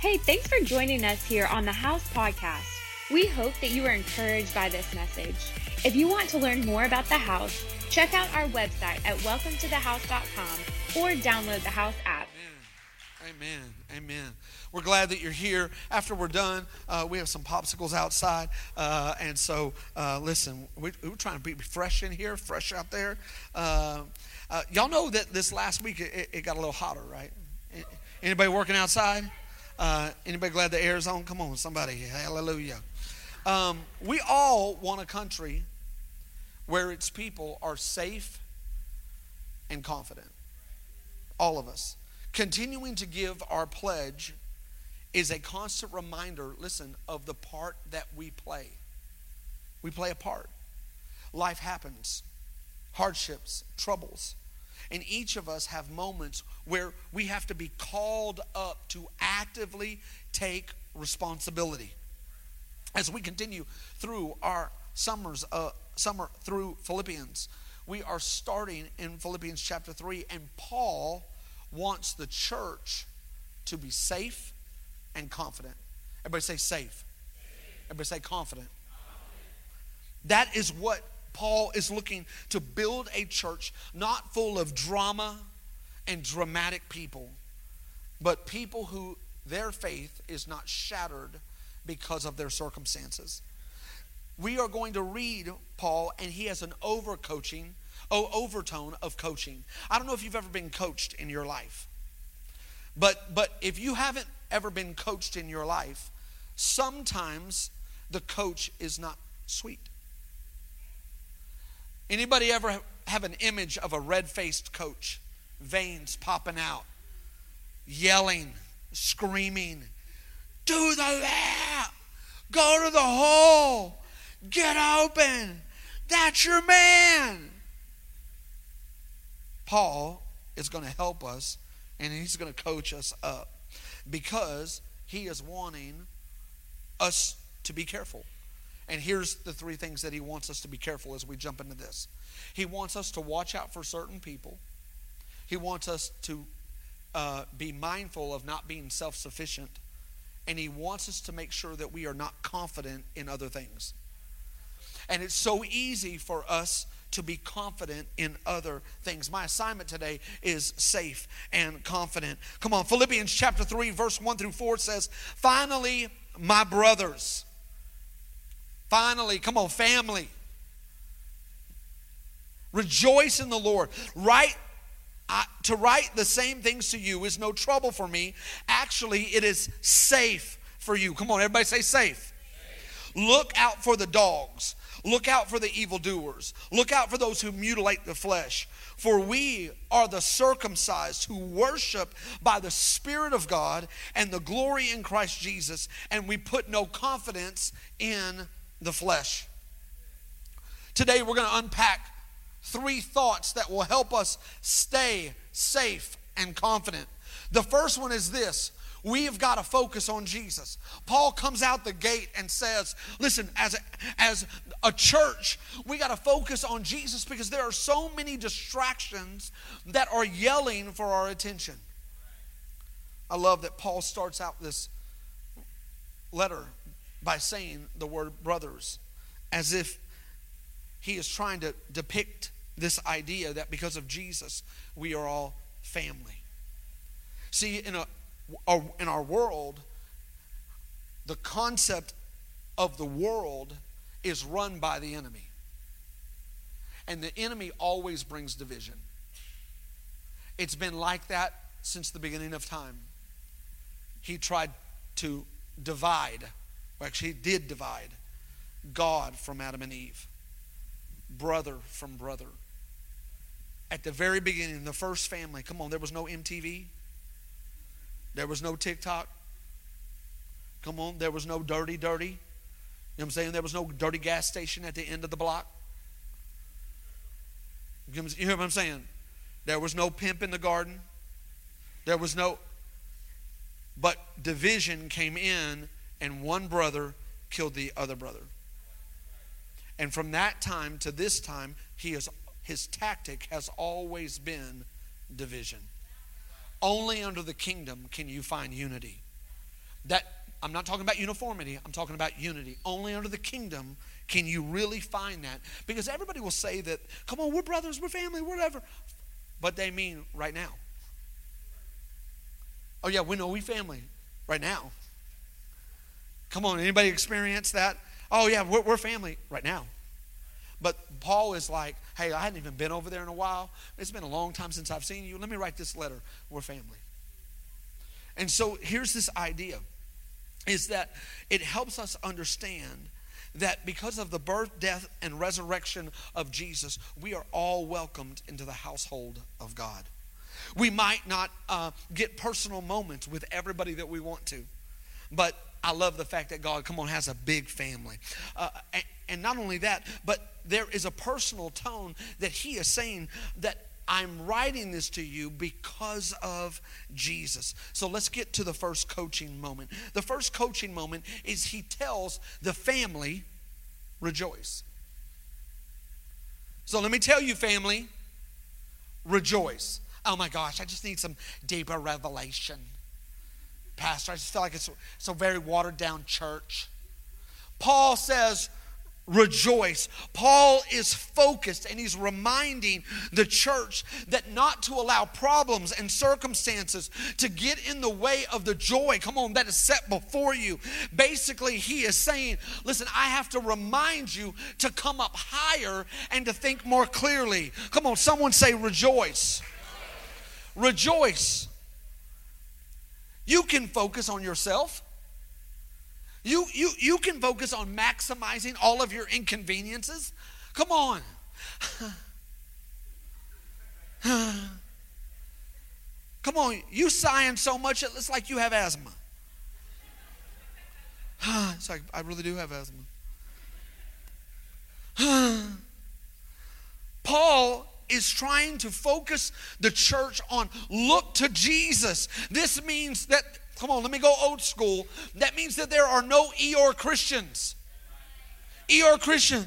Hey, thanks for joining us here on the House podcast. We hope that you are encouraged by this message. If you want to learn more about the House, check out our website at welcometothehouse.com or download the House app. Amen. Amen. We're glad that you're here. After we're done, we have some popsicles outside. Listen, we're trying to be fresh in here, fresh out there. Y'all know that this last week it got a little hotter, right? Anybody working outside? Anybody glad the air's on? Come on, somebody. Hallelujah. We all want a country where its people are safe and confident. All of us. Continuing to give our pledge is a constant reminder, listen, of the part that we play. We play a part. Life happens. Hardships, troubles. And each of us have moments where we have to be called up to actively take responsibility. As we continue through our summer through Philippians, we are starting in Philippians chapter 3, and Paul wants the church to be safe and confident. Everybody say safe. Everybody say confident. That is what Paul is looking to build, a church not full of drama and dramatic people, but people who their faith is not shattered because of their circumstances. We are going to read Paul, and he has an overtone of coaching. I don't know if you've ever been coached in your life, but if you haven't ever been coached in your life, sometimes the coach is not sweet. Anybody ever have an image of a red-faced coach, veins popping out, yelling, screaming, do the lap, go to the hole, get open, that's your man. Paul is going to help us, and he's going to coach us up because he is wanting us to be careful. And here's the three things that he wants us to be careful as we jump into this. He wants us to watch out for certain people. He wants us to be mindful of not being self-sufficient. And he wants us to make sure that we are not confident in other things. And it's so easy for us to be confident in other things. My assignment today is safe and confident. Come on, Philippians chapter 3, verse 1 through 4 says, finally, my brothers... Finally, come on, family. Rejoice in the Lord. To write the same things to you is no trouble for me. Actually, it is safe for you. Come on, everybody say safe. Safe. Look out for the dogs. Look out for the evildoers. Look out for those who mutilate the flesh. For we are the circumcised who worship by the Spirit of God and the glory in Christ Jesus, and we put no confidence in the flesh. Today we're going to unpack three thoughts that will help us stay safe and confident. The first one is this. We have got to focus on Jesus. Paul comes out the gate and says, listen, as a church, we got to focus on Jesus because there are so many distractions that are yelling for our attention. I love that Paul starts out this letter by saying the word brothers, as if he is trying to depict this idea that because of Jesus, we are all family. See, in our world, the concept of the world is run by the enemy. And the enemy always brings division. It's been like that since the beginning of time. He tried to divide. Actually, he did divide God from Adam and Eve, brother from brother. At the very beginning, the first family, come on, there was no MTV. There was no TikTok. Come on, there was no dirty. You know what I'm saying? There was no dirty gas station at the end of the block. You hear what I'm saying? There was no pimp in the garden. There was no... But division came in, and one brother killed the other brother. And from that time to this time, his tactic has always been division. Only under the kingdom can you find unity. That I'm not talking about uniformity. I'm talking about unity. Only under the kingdom can you really find that. Because everybody will say that, come on, we're brothers, we're family, whatever. But they mean right now. Oh, yeah, we know we family right now. Come on, anybody experience that? Oh, yeah, we're family right now. But Paul is like, hey, I hadn't even been over there in a while. It's been a long time since I've seen you. Let me write this letter. We're family. And so here's this idea, is that it helps us understand that because of the birth, death, and resurrection of Jesus, we are all welcomed into the household of God. We might not get personal moments with everybody that we want to, but I love the fact that God, come on, has a big family. And not only that, but there is a personal tone that he is saying that I'm writing this to you because of Jesus. So let's get to the first coaching moment. The first coaching moment is he tells the family, rejoice. So let me tell you, family, rejoice. Oh my gosh, I just need some deeper revelation. Pastor, I just feel like it's a very watered down church. Paul says, rejoice. Paul is focused and he's reminding the church that not to allow problems and circumstances to get in the way of the joy, come on, that is set before you. Basically, he is saying, listen, I have to remind you to come up higher and to think more clearly. Come on, someone say rejoice. Rejoice. You can focus on yourself. You can focus on maximizing all of your inconveniences. Come on. Come on. You sighing so much, it looks like you have asthma. It's like, I really do have asthma. Paul is trying to focus the church on, look to Jesus. This means that, come on, let me go old school. That means that there are no Eeyore Christians. Eeyore Christian.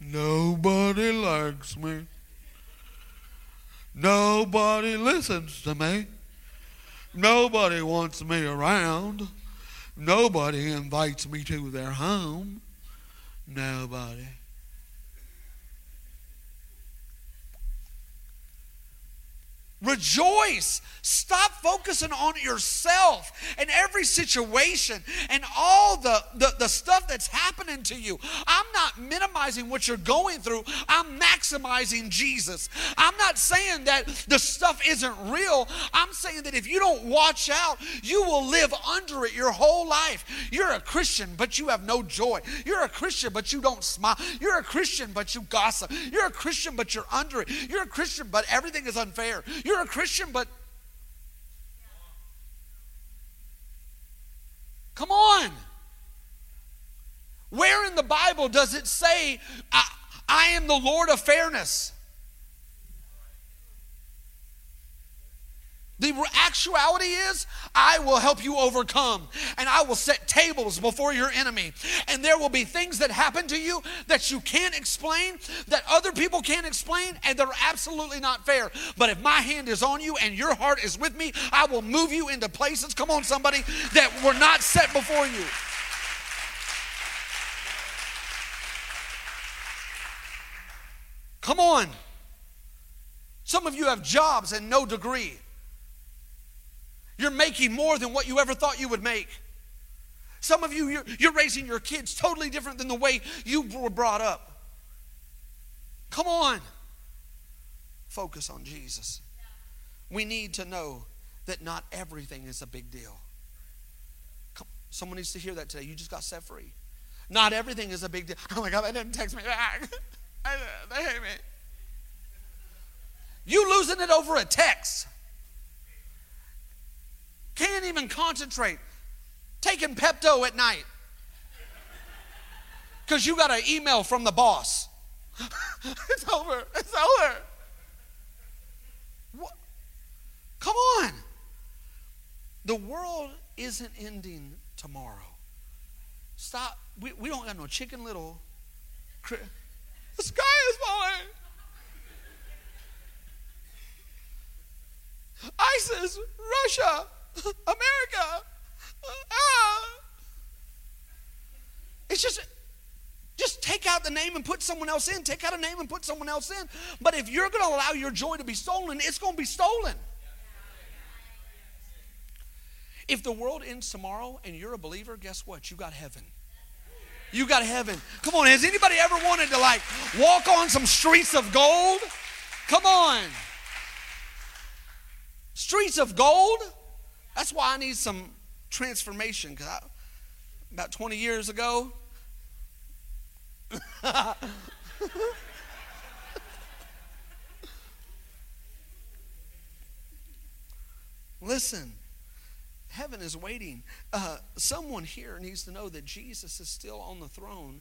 Nobody likes me. Nobody listens to me. Nobody wants me around. Nobody invites me to their home. Nobody. Rejoice. Stop focusing on yourself and every situation and all the stuff that's happening to you. I'm not minimizing what you're going through. I'm maximizing Jesus. I'm not saying that the stuff isn't real. I'm saying that if you don't watch out, you will live under it your whole life. You're a Christian, but you have no joy. You're a Christian, but you don't smile. You're a Christian, but you gossip. You're a Christian, but you're under it. You're a Christian, but everything is unfair. You're a Christian, but come on. Where in the Bible does it say, I am the Lord of fairness? The actuality is, I will help you overcome, and I will set tables before your enemy. And there will be things that happen to you that you can't explain, that other people can't explain, and they're absolutely not fair. But if my hand is on you and your heart is with me, I will move you into places, come on somebody, that were not set before you. Come on. Some of you have jobs and no degree. You're making more than what you ever thought you would make. Some of you, you're raising your kids totally different than the way you were brought up. Come on. Focus on Jesus. We need to know that not everything is a big deal. Come, someone needs to hear that today. You just got set free. Not everything is a big deal. Oh my God, they didn't text me back. They hate me. You losing it over a text. Can't even concentrate. Taking Pepto at night. Because you got an email from the boss. It's over. It's over. What? Come on. The world isn't ending tomorrow. Stop. We don't have no Chicken Little. The sky is falling. ISIS, Russia. America, It's just take out the name and put someone else in. Take out a name and put someone else in. But if you're going to allow your joy to be stolen, it's going to be stolen. If the world ends tomorrow and you're a believer, guess what? You got heaven. You got heaven. Come on, has anybody ever wanted to like walk on some streets of gold? Come on. Streets of gold? That's why I need some transformation. Because about 20 years ago, listen, heaven is waiting. Someone here needs to know that Jesus is still on the throne,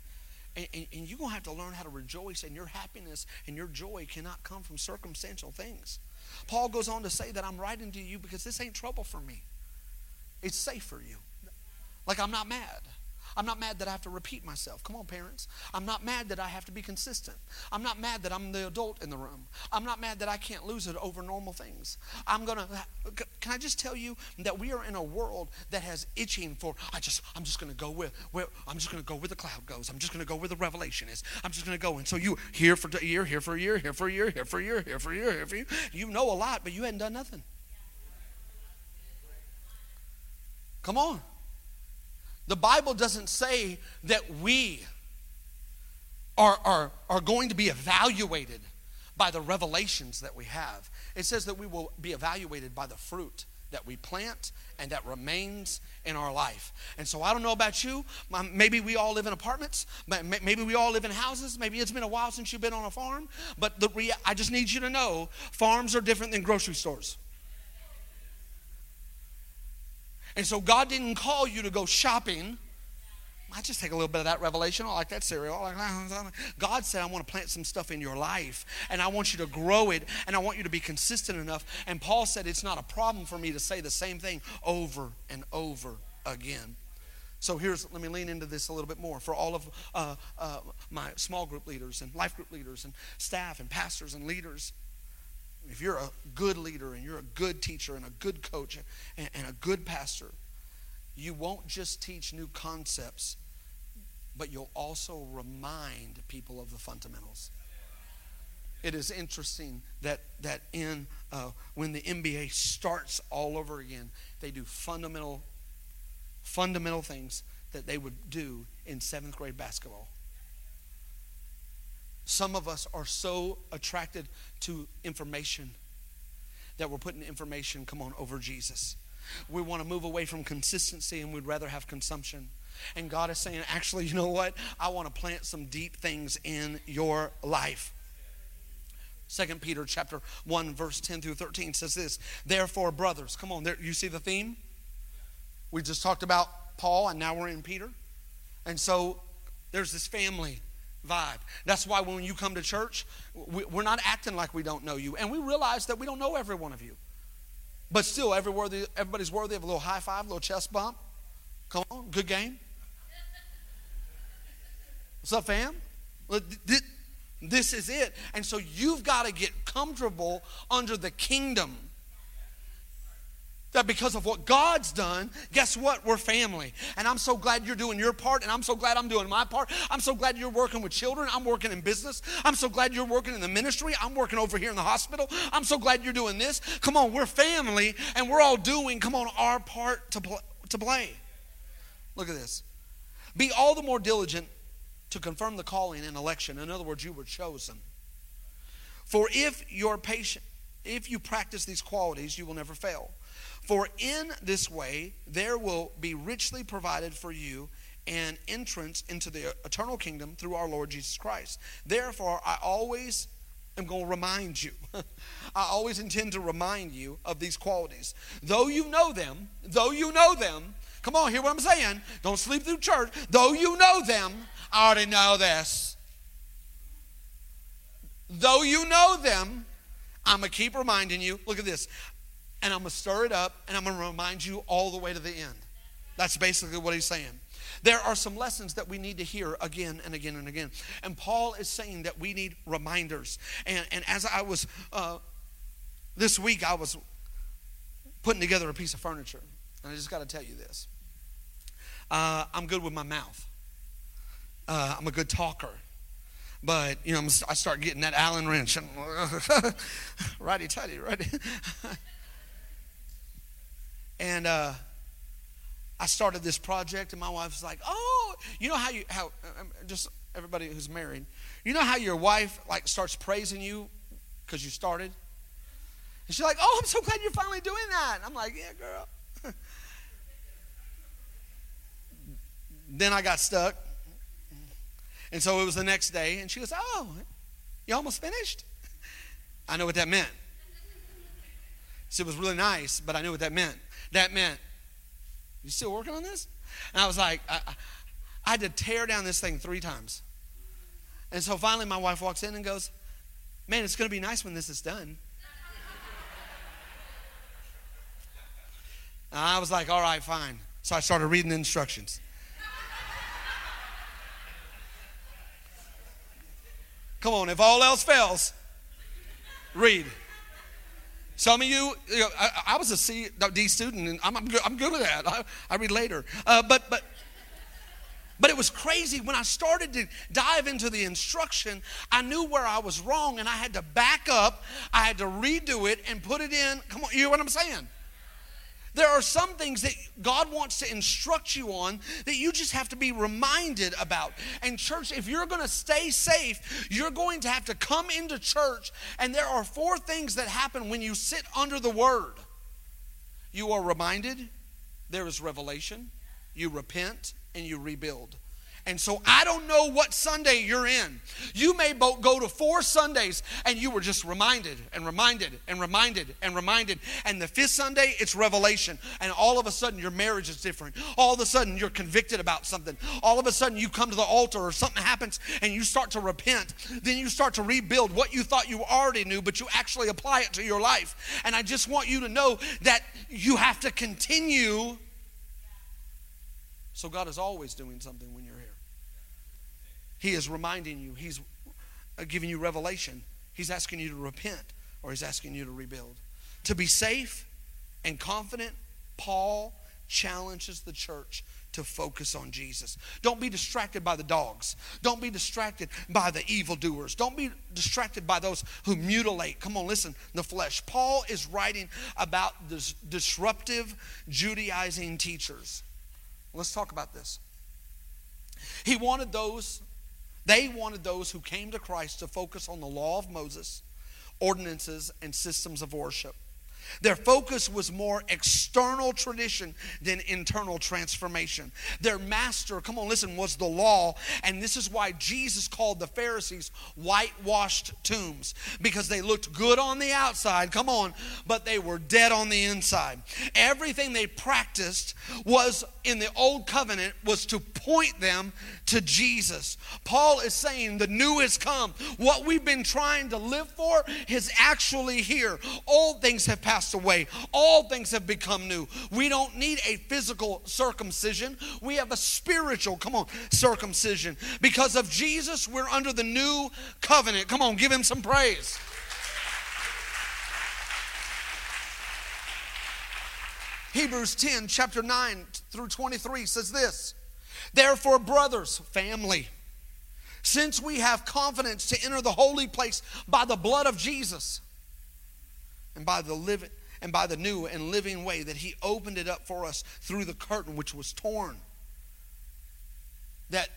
and you're going to have to learn how to rejoice, and your happiness and your joy cannot come from circumstantial things. Paul goes on to say that I'm writing to you because this ain't trouble for me. It's safe for you. Like, I'm not mad. I'm not mad that I have to repeat myself. Come on, parents. I'm not mad that I have to be consistent. I'm not mad that I'm the adult in the room. I'm not mad that I can't lose it over normal things. Can I just tell you that we are in a world that has itching for, I'm just going to go where I'm just going to go where the cloud goes. I'm just going to go where the revelation is. I'm just going to go. And so you here for a year. You know a lot, but you hadn't done nothing. Come on. The Bible doesn't say that we are going to be evaluated by the revelations that we have. It says that we will be evaluated by the fruit that we plant and that remains in our life. And so I don't know about you. Maybe we all live in apartments. Maybe we all live in houses. Maybe it's been a while since you've been on a farm. But I just need you to know, farms are different than grocery stores. And so God didn't call you to go shopping. I just take a little bit of that revelation. I like that cereal. God said, I want to plant some stuff in your life, and I want you to grow it, and I want you to be consistent enough. And Paul said, it's not a problem for me to say the same thing over and over again. So let me lean into this a little bit more for all of my small group leaders and life group leaders and staff and pastors and leaders. If you're a good leader and you're a good teacher and a good coach and a good pastor, you won't just teach new concepts, but you'll also remind people of the fundamentals. It is interesting that when the NBA starts all over again, they do fundamental things that they would do in 7th grade basketball. Some of us are so attracted to information that we're putting information, come on, over Jesus. We want to move away from consistency, and we'd rather have consumption. And God is saying, actually, you know what? I want to plant some deep things in your life. 2 Peter chapter 1, verse 10 through 13 says this, therefore, brothers, come on, there, you see the theme? We just talked about Paul, and now we're in Peter. And so there's this family vibe. That's why when you come to church, we're not acting like we don't know you. And we realize that we don't know every one of you. But still, everybody's worthy of a little high five, a little chest bump. Come on, good game. What's up, fam? This is it. And so you've got to get comfortable under the kingdom. That because of what God's done, guess what? We're family. And I'm so glad you're doing your part, and I'm so glad I'm doing my part. I'm so glad you're working with children. I'm working in business. I'm so glad you're working in the ministry. I'm working over here in the hospital. I'm so glad you're doing this. Come on, we're family, and we're all doing, come on, our part to play. Look at this. Be all the more diligent to confirm the calling and election. In other words, you were chosen. For if you practice these qualities, you will never fail. For in this way, there will be richly provided for you an entrance into the eternal kingdom through our Lord Jesus Christ. Therefore, I always am going to remind you. I always intend to remind you of these qualities. Though you know them, come on, hear what I'm saying. Don't sleep through church. Though you know them, I already know this. Though you know them, I'm going to keep reminding you. Look at this. And I'm going to stir it up, and I'm going to remind you all the way to the end. That's basically what he's saying. There are some lessons that we need to hear again and again and again. And Paul is saying that we need reminders. And as I was, this week I was putting together a piece of furniture. And I just got to tell you this. I'm good with my mouth. I'm a good talker. But, you know, I start getting that Allen wrench. Righty-tighty, righty. And I started this project, and my wife's like, oh, you know how just everybody who's married, you know how your wife, like, starts praising you because you started? And she's like, oh, I'm so glad you're finally doing that. And I'm like, yeah, girl. Then I got stuck. And so it was the next day, and she goes, oh, you almost finished? I know what that meant. So it was really nice, but I knew what that meant. That meant, you still working on this? And I was like, I had to tear down this thing 3 times. And so finally my wife walks in and goes, man, it's going to be nice when this is done. And I was like, all right, fine. So I started reading the instructions. Come on, if all else fails, read. Some of you, I was a D student, and I'm good with that. I read later. But it was crazy. When I started to dive into the instruction, I knew where I was wrong, and I had to back up. I had to redo it and put it in. Come on, you hear what I'm saying? There are some things that God wants to instruct you on that you just have to be reminded about. And church, if you're going to stay safe, you're going to have to come into church. And there are 4 things that happen when you sit under the Word. You are reminded, there is revelation, you repent, and you rebuild. And so I don't know what Sunday you're in. You may go to 4 Sundays and you were just reminded and reminded and reminded and reminded. And the 5th Sunday, it's revelation. And all of a sudden your marriage is different. All of a sudden you're convicted about something. All of a sudden you come to the altar or something happens and you start to repent. Then you start to rebuild what you thought you already knew, but you actually apply it to your life. And I just want you to know that you have to continue. So God is always doing something when you're here. He is reminding you. He's giving you revelation. He's asking you to repent, or he's asking you to rebuild. To be safe and confident, Paul challenges the church to focus on Jesus. Don't be distracted by the dogs. Don't be distracted by the evildoers. Don't be distracted by those who mutilate. Come on, listen, the flesh. Paul is writing about this disruptive Judaizing teachers. Let's talk about this. They wanted those who came to Christ to focus on the law of Moses, ordinances, and systems of worship. Their focus was more external tradition than internal transformation. Their master, come on, listen, was the law. And this is why Jesus called the Pharisees whitewashed tombs, because they looked good on the outside, come on, but they were dead on the inside. Everything they practiced was in the old covenant was to point them to Jesus. Paul is saying the new has come. What we've been trying to live for is actually here. Old things have passed away. All things have become new. We don't need a physical circumcision. We have a spiritual, come on, circumcision. Because of Jesus, we're under the new covenant. Come on, give him some praise. Hebrews 10, chapter 9 through 23 says this. Therefore, brothers, family, since we have confidence to enter the holy place by the blood of Jesus and by the new and living way that he opened it up for us through the curtain which was torn, that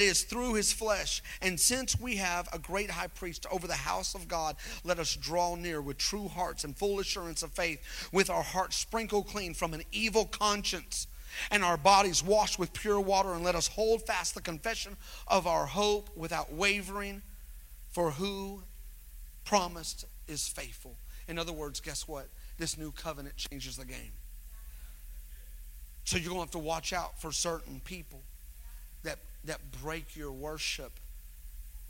is through his flesh, and since we have a great high priest over the house of God, let us draw near with true hearts and full assurance of faith, with our hearts sprinkled clean from an evil conscience and our bodies washed with pure water, and let us hold fast the confession of our hope without wavering, for who promised is faithful. In other words, guess what? This new covenant changes the game. So you're going to have to watch out for certain people that break your worship,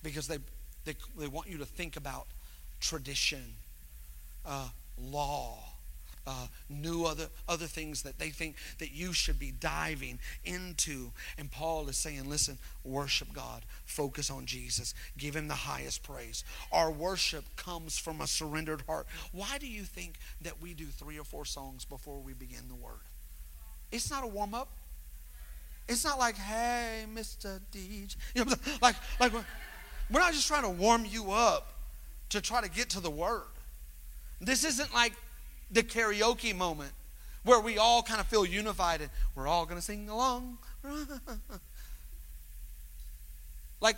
because they want you to think about tradition, law, new other things that they think that you should be diving into. And Paul is saying, listen, worship God. Focus on Jesus. Give him the highest praise. Our worship comes from a surrendered heart. Why do you think that we do 3 or 4 songs before we begin the Word? It's not a warm-up. It's not like, hey, Mr. DJ. You know, like we're not just trying to warm you up to try to get to the word. This isn't like the karaoke moment where we all kind of feel unified and we're all going to sing along. Like,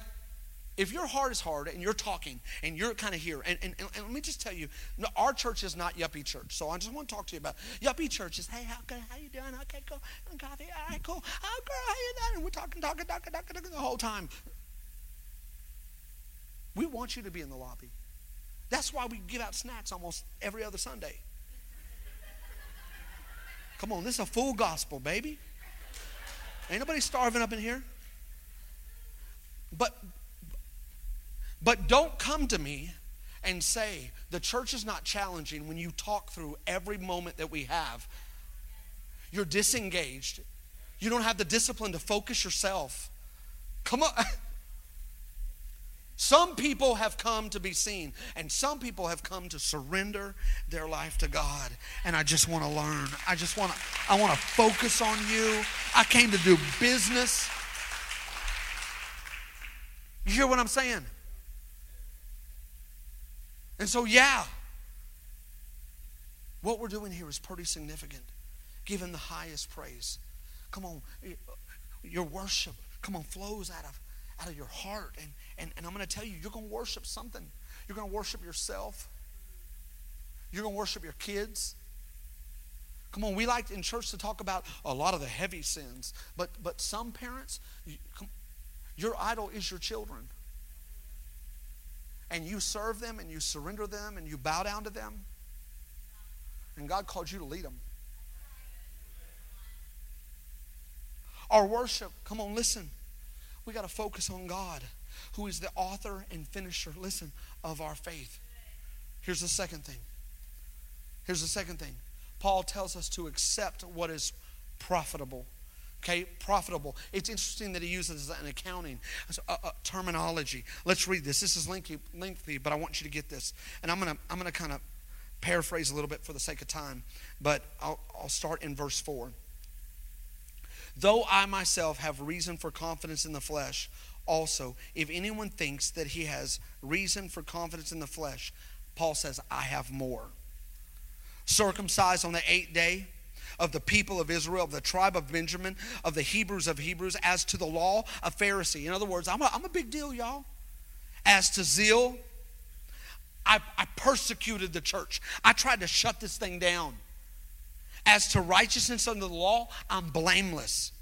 if your heart is hard and you're talking and you're kind of here, and let me just tell you, our church is not yuppie church. So I just want to talk to you about it. Yuppie church is, hey, how you doing? Okay, cool. Coffee, all right, cool. Oh, girl, how you doing? And we're talking the whole time. We want you to be in the lobby. That's why we give out snacks almost every other Sunday. Come on, this is a full gospel, baby. Ain't nobody starving up in here. But don't come to me and say the church is not challenging when you talk through every moment that we have. You're disengaged. You don't have the discipline to focus yourself. Come on. Some people have come to be seen, and some people have come to surrender their life to God. And I just want to learn. I want to focus on you. I came to do business. You hear what I'm saying? And so, yeah, what we're doing here is pretty significant. Give Him the highest praise. Come on, your worship, come on, flows out of your heart. And I'm going to tell you, you're going to worship something. You're going to worship yourself. You're going to worship your kids. Come on, we like in church to talk about a lot of the heavy sins. But some parents, your idol is your children. And you serve them, and you surrender them, and you bow down to them. And God called you to lead them. Our worship, come on, listen. We got to focus on God, who is the author and finisher, listen, of our faith. Here's the second thing. Paul tells us to accept what is profitable. Okay, profitable. It's interesting that he uses an accounting terminology. Let's read this. This is lengthy, but I want you to get this. And I'm gonna kind of paraphrase a little bit for the sake of time, but I'll start in verse 4. Though I myself have reason for confidence in the flesh, also, if anyone thinks that he has reason for confidence in the flesh, Paul says, I have more. Circumcised on the 8th day, of the people of Israel, of the tribe of Benjamin, of the Hebrews of Hebrews, as to the law, a Pharisee. In other words, I'm a big deal, y'all. As to zeal, I persecuted the church. I tried to shut this thing down. As to righteousness under the law, I'm blameless.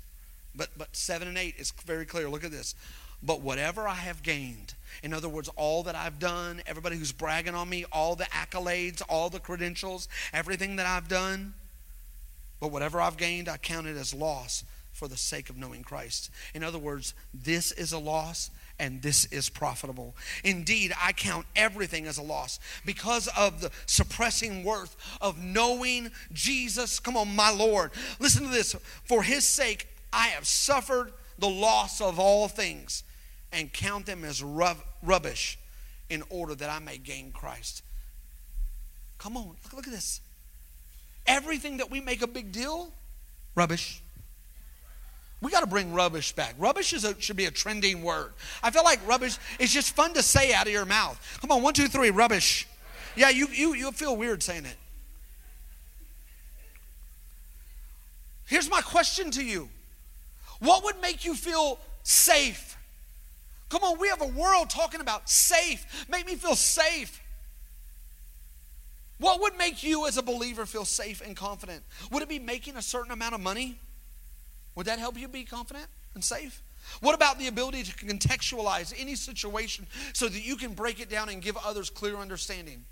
But 7 and 8 is very clear. Look at this. But whatever I have gained, in other words, all that I've done, everybody who's bragging on me, all the accolades, all the credentials, everything that I've done, but whatever I've gained, I count it as loss for the sake of knowing Christ. In other words, this is a loss and this is profitable. Indeed, I count everything as a loss because of the surpassing worth of knowing Jesus. Come on, my Lord. Listen to this. For His sake, I have suffered the loss of all things and count them as rubbish in order that I may gain Christ. Come on, look at this. Everything that we make a big deal, rubbish. We got to bring rubbish back. Rubbish should be a trending word. I feel like rubbish is just fun to say out of your mouth. Come on, 1, 2, 3, rubbish. Yeah, you'll feel weird saying it. Here's my question to you. What would make you feel safe? Come on, we have a world talking about safe. Make me feel safe. What would make you as a believer feel safe and confident? Would it be making a certain amount of money? Would that help you be confident and safe? What about the ability to contextualize any situation so that you can break it down and give others clear understanding?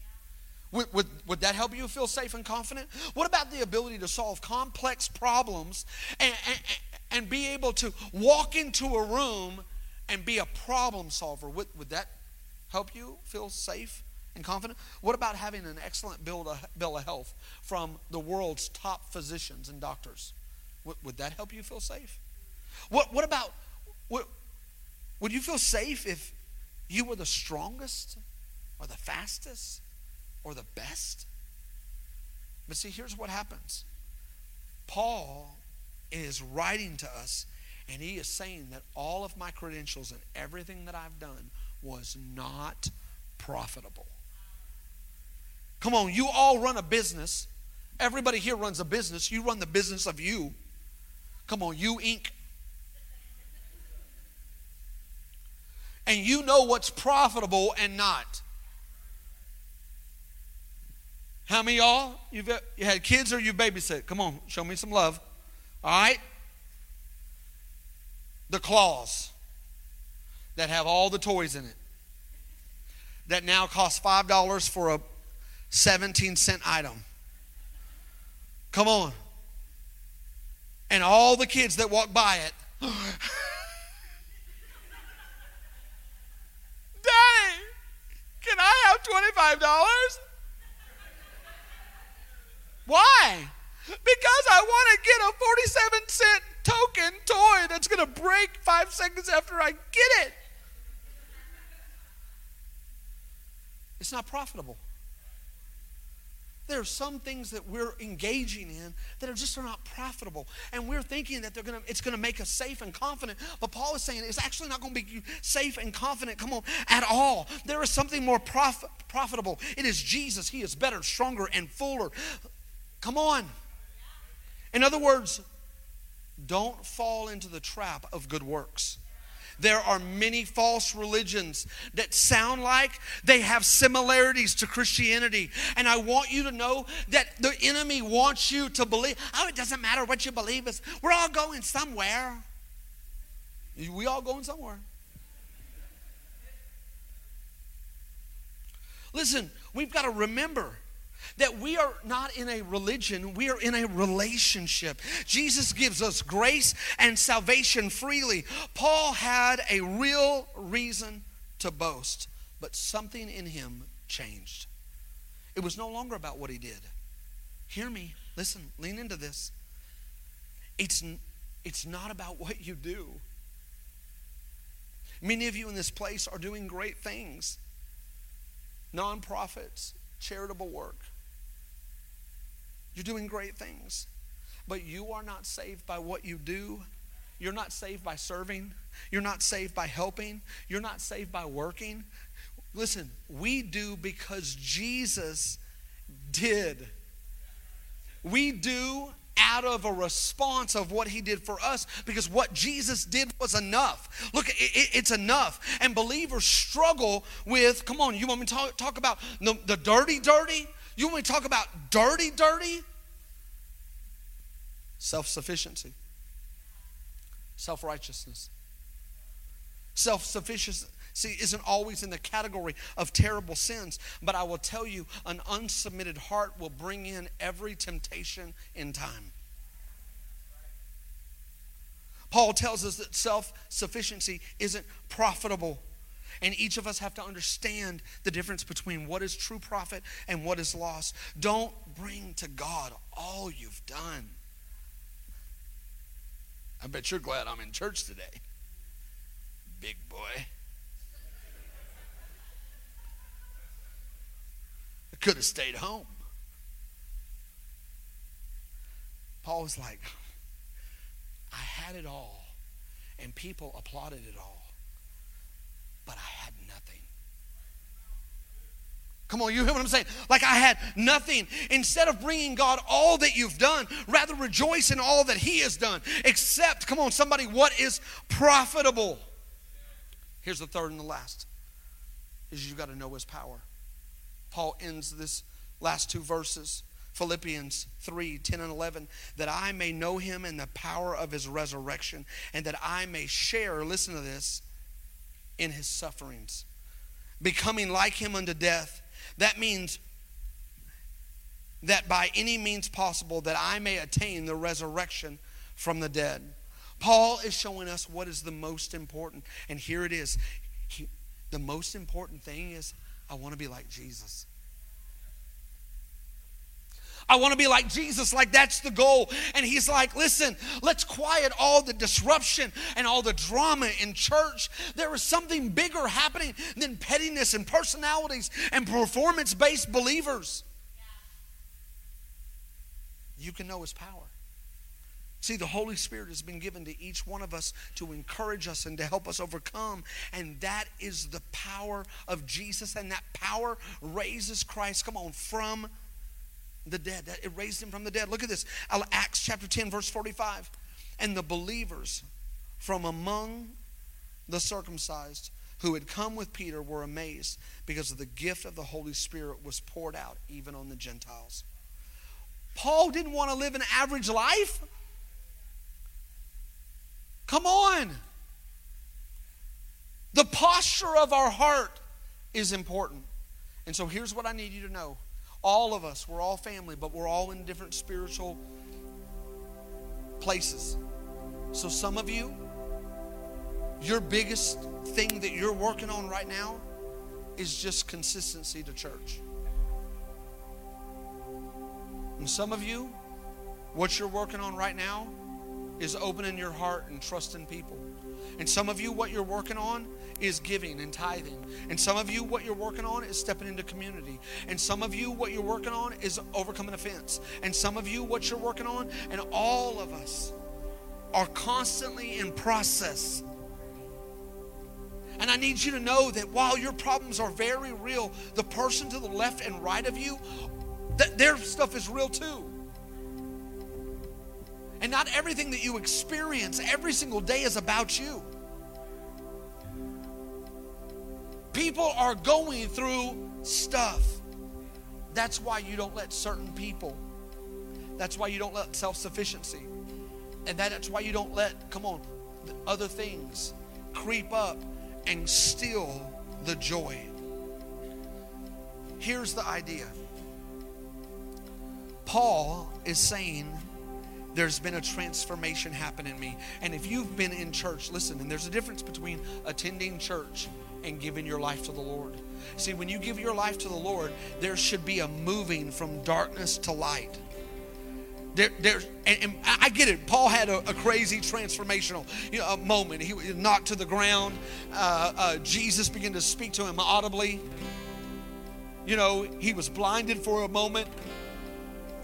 Would that help you feel safe and confident? What about the ability to solve complex problems and be able to walk into a room and be a problem solver? Would that help you feel safe and confident? What about having an excellent bill of health from the world's top physicians and doctors? Would that help you feel safe? What about would you feel safe if you were the strongest or the fastest or the best? But see, here's what happens. Paul is writing to us And he is saying that all of my credentials and everything that I've done was not profitable. Come on, you all run a business. Everybody here runs a business. You run the business of you. Come on, you Inc. And you know what's profitable and not. How many of y'all, you had kids or you babysit? Come on, show me some love. All right? The claws that have all the toys in it that now cost $5 for a 17-cent item. Come on. And all the kids that walk by it. Daddy, can I have $25? Why? Because I want to get a 47-cent token toy that's going to break 5 seconds after I get it. It's not profitable. There are some things that we're engaging in that are just not profitable. And we're thinking that it's going to make us safe and confident. But Paul is saying it's actually not going to be safe and confident, come on, at all. There is something more profitable. It is Jesus. He is better, stronger, and fuller. Come on. In other words, don't fall into the trap of good works. There are many false religions that sound like they have similarities to Christianity. And I want you to know that the enemy wants you to believe, oh, it doesn't matter what you believe. We're all going somewhere. We all going somewhere. Listen, we've got to remember that we are not in a religion, we are in a relationship. Jesus gives us grace and salvation freely. Paul had a real reason to boast, but something in him changed. It was no longer about what he did. Hear me, listen, lean into this. It's not about what you do. Many of you in this place are doing great things. Nonprofits, charitable work. You're doing great things, but you are not saved by what you do. You're not saved by serving. You're not saved by helping. You're not saved by working. Listen, we do because Jesus did. We do out of a response of what he did for us, because what Jesus did was enough. Look, it's enough. And believers struggle with, come on, you want me to talk about the dirty? You want me to talk about dirty? Self-sufficiency. Self-righteousness. Self-sufficiency isn't always in the category of terrible sins, but I will tell you, an unsubmitted heart will bring in every temptation in time. Paul tells us that self-sufficiency isn't profitable. And each of us have to understand the difference between what is true profit and what is lost. Don't bring to God all you've done. I bet you're glad I'm in church today, big boy. I could have stayed home. Paul was like, I had it all, and people applauded it all. But I had nothing. Come on, you hear what I'm saying? Like, I had nothing. Instead of bringing God all that you've done, rather rejoice in all that he has done. Except, come on, somebody, what is profitable? Here's the third and the last, is you've got to know his power. Paul ends this last two verses, Philippians 3:10 and 11, that I may know him and the power of his resurrection, and that I may share, listen to this, in his sufferings, becoming like him unto death. That means that by any means possible that I may attain the resurrection from the dead. Paul is showing us what is the most important. And here it is. The most important thing is, I want to be like Jesus. I want to be like Jesus, like that's the goal. And he's like, listen, let's quiet all the disruption and all the drama in church. There is something bigger happening than pettiness and personalities and performance-based believers. Yeah. You can know his power. See, the Holy Spirit has been given to each one of us to encourage us and to help us overcome. And that is the power of Jesus. And that power raises Christ, come on, from the dead. It raised him from the dead. Look at this. Acts chapter 10, verse 45. And the believers from among the circumcised who had come with Peter were amazed because of the gift of the Holy Spirit was poured out even on the Gentiles. Paul didn't want to live an average life. Come on. The posture of our heart is important. And so here's what I need you to know. All of us, we're all family, but we're all in different spiritual places. So some of you, your biggest thing that you're working on right now is just consistency to church. And some of you, what you're working on right now is opening your heart and trusting people. And some of you, what you're working on is giving and tithing. And some of you, what you're working on is stepping into community. And some of you, what you're working on is overcoming offense. And some of you, what you're working on, and all of us are constantly in process. And I need you to know that while your problems are very real, the person to the left and right of you, their stuff is real too. And not everything that you experience every single day is about you. People are going through stuff. That's why you don't let certain people. That's why you don't let self-sufficiency. And that's why you don't let, come on, other things creep up and steal the joy. Here's the idea. Paul is saying, there's been a transformation happen in me. And if you've been in church, listen, and there's a difference between attending church and giving your life to the Lord. See, when you give your life to the Lord, there should be a moving from darkness to light. And I get it. Paul had a crazy transformational moment. He was knocked to the ground. Jesus began to speak to him audibly. You know, he was blinded for a moment.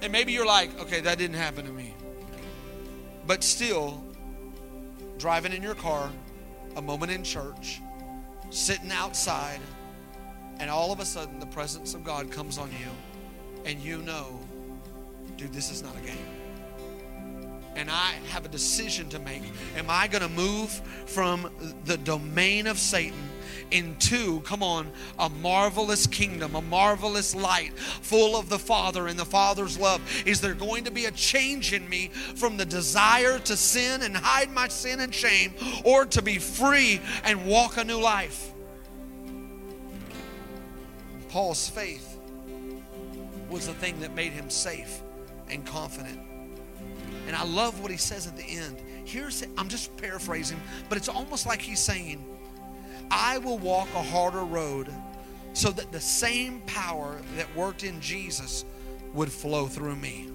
And maybe you're like, okay, that didn't happen to me. But still, driving in your car, a moment in church, sitting outside, and all of a sudden the presence of God comes on you, and you know, dude, this is not a game. And I have a decision to make. Am I going to move from the domain of Satan into, come on, a marvelous kingdom, a marvelous light full of the Father and the Father's love? Is there going to be a change in me from the desire to sin and hide my sin and shame, or to be free and walk a new life? Paul's faith was the thing that made him safe and confident. And I love what he says at the end. I'm just paraphrasing, but it's almost like he's saying, I will walk a harder road so that the same power that worked in Jesus would flow through me.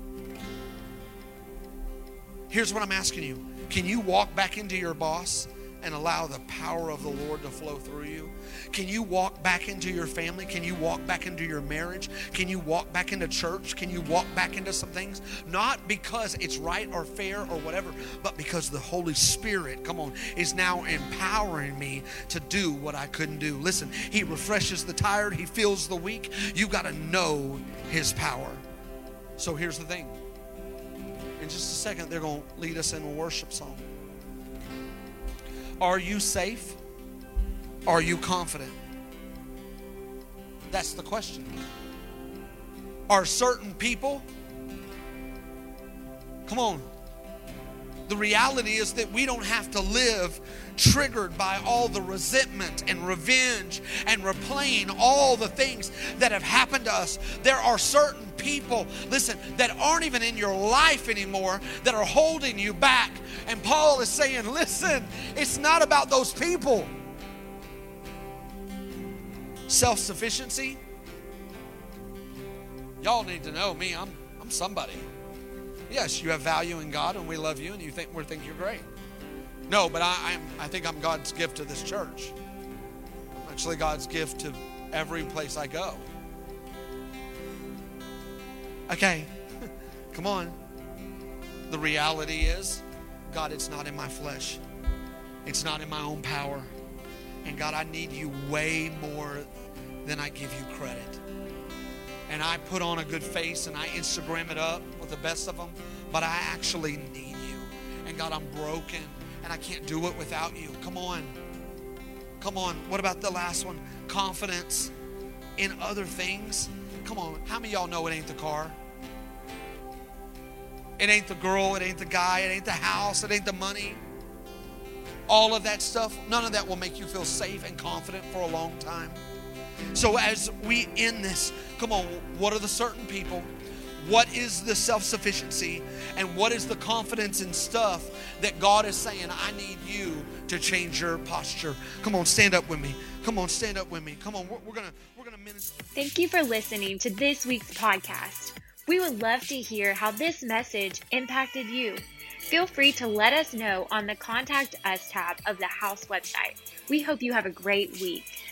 Here's what I'm asking you. Can you walk back into your boss and allow the power of the Lord to flow through you? Can you walk back into your family? Can you walk back into your marriage? Can you walk back into church? Can you walk back into some things? Not because it's right or fair or whatever, but because the Holy Spirit, come on, is now empowering me to do what I couldn't do. Listen, he refreshes the tired. He fills the weak. You got to know his power. So here's the thing. In just a second, they're going to lead us in a worship song. Are you safe? Are you confident? That's the question. Are certain people? Come on. The reality is that we don't have to live triggered by all the resentment and revenge and replaying all the things that have happened to us. There are certain people, listen, that aren't even in your life anymore that are holding you back. And Paul is saying, listen, it's not about those people. Self-sufficiency. Y'all need to know me. I'm somebody. Yes, you have value in God, and we love you, and you think you're great. No, but I think I'm God's gift to this church. I'm actually God's gift to every place I go. Okay, come on. The reality is God, it's not in my flesh. It's not in my own power. And God, I need you way more than I give you credit. And I put on a good face and I Instagram it up with the best of them, but I actually need you. And God, I'm broken and I can't do it without you. Come on. Come on. What about the last one? Confidence in other things. Come on. How many of y'all know it ain't the car? It ain't the girl. It ain't the guy. It ain't the house. It ain't the money. All of that stuff, none of that will make you feel safe and confident for a long time. So as we end this, come on, what are the certain people? What is the self-sufficiency? And what is the confidence in stuff that God is saying, I need you to change your posture? Come on, stand up with me. Come on, stand up with me. Come on, we're gonna minister. Thank you for listening to this week's podcast. We would love to hear how this message impacted you. Feel free to let us know on the Contact Us tab of the House website. We hope you have a great week.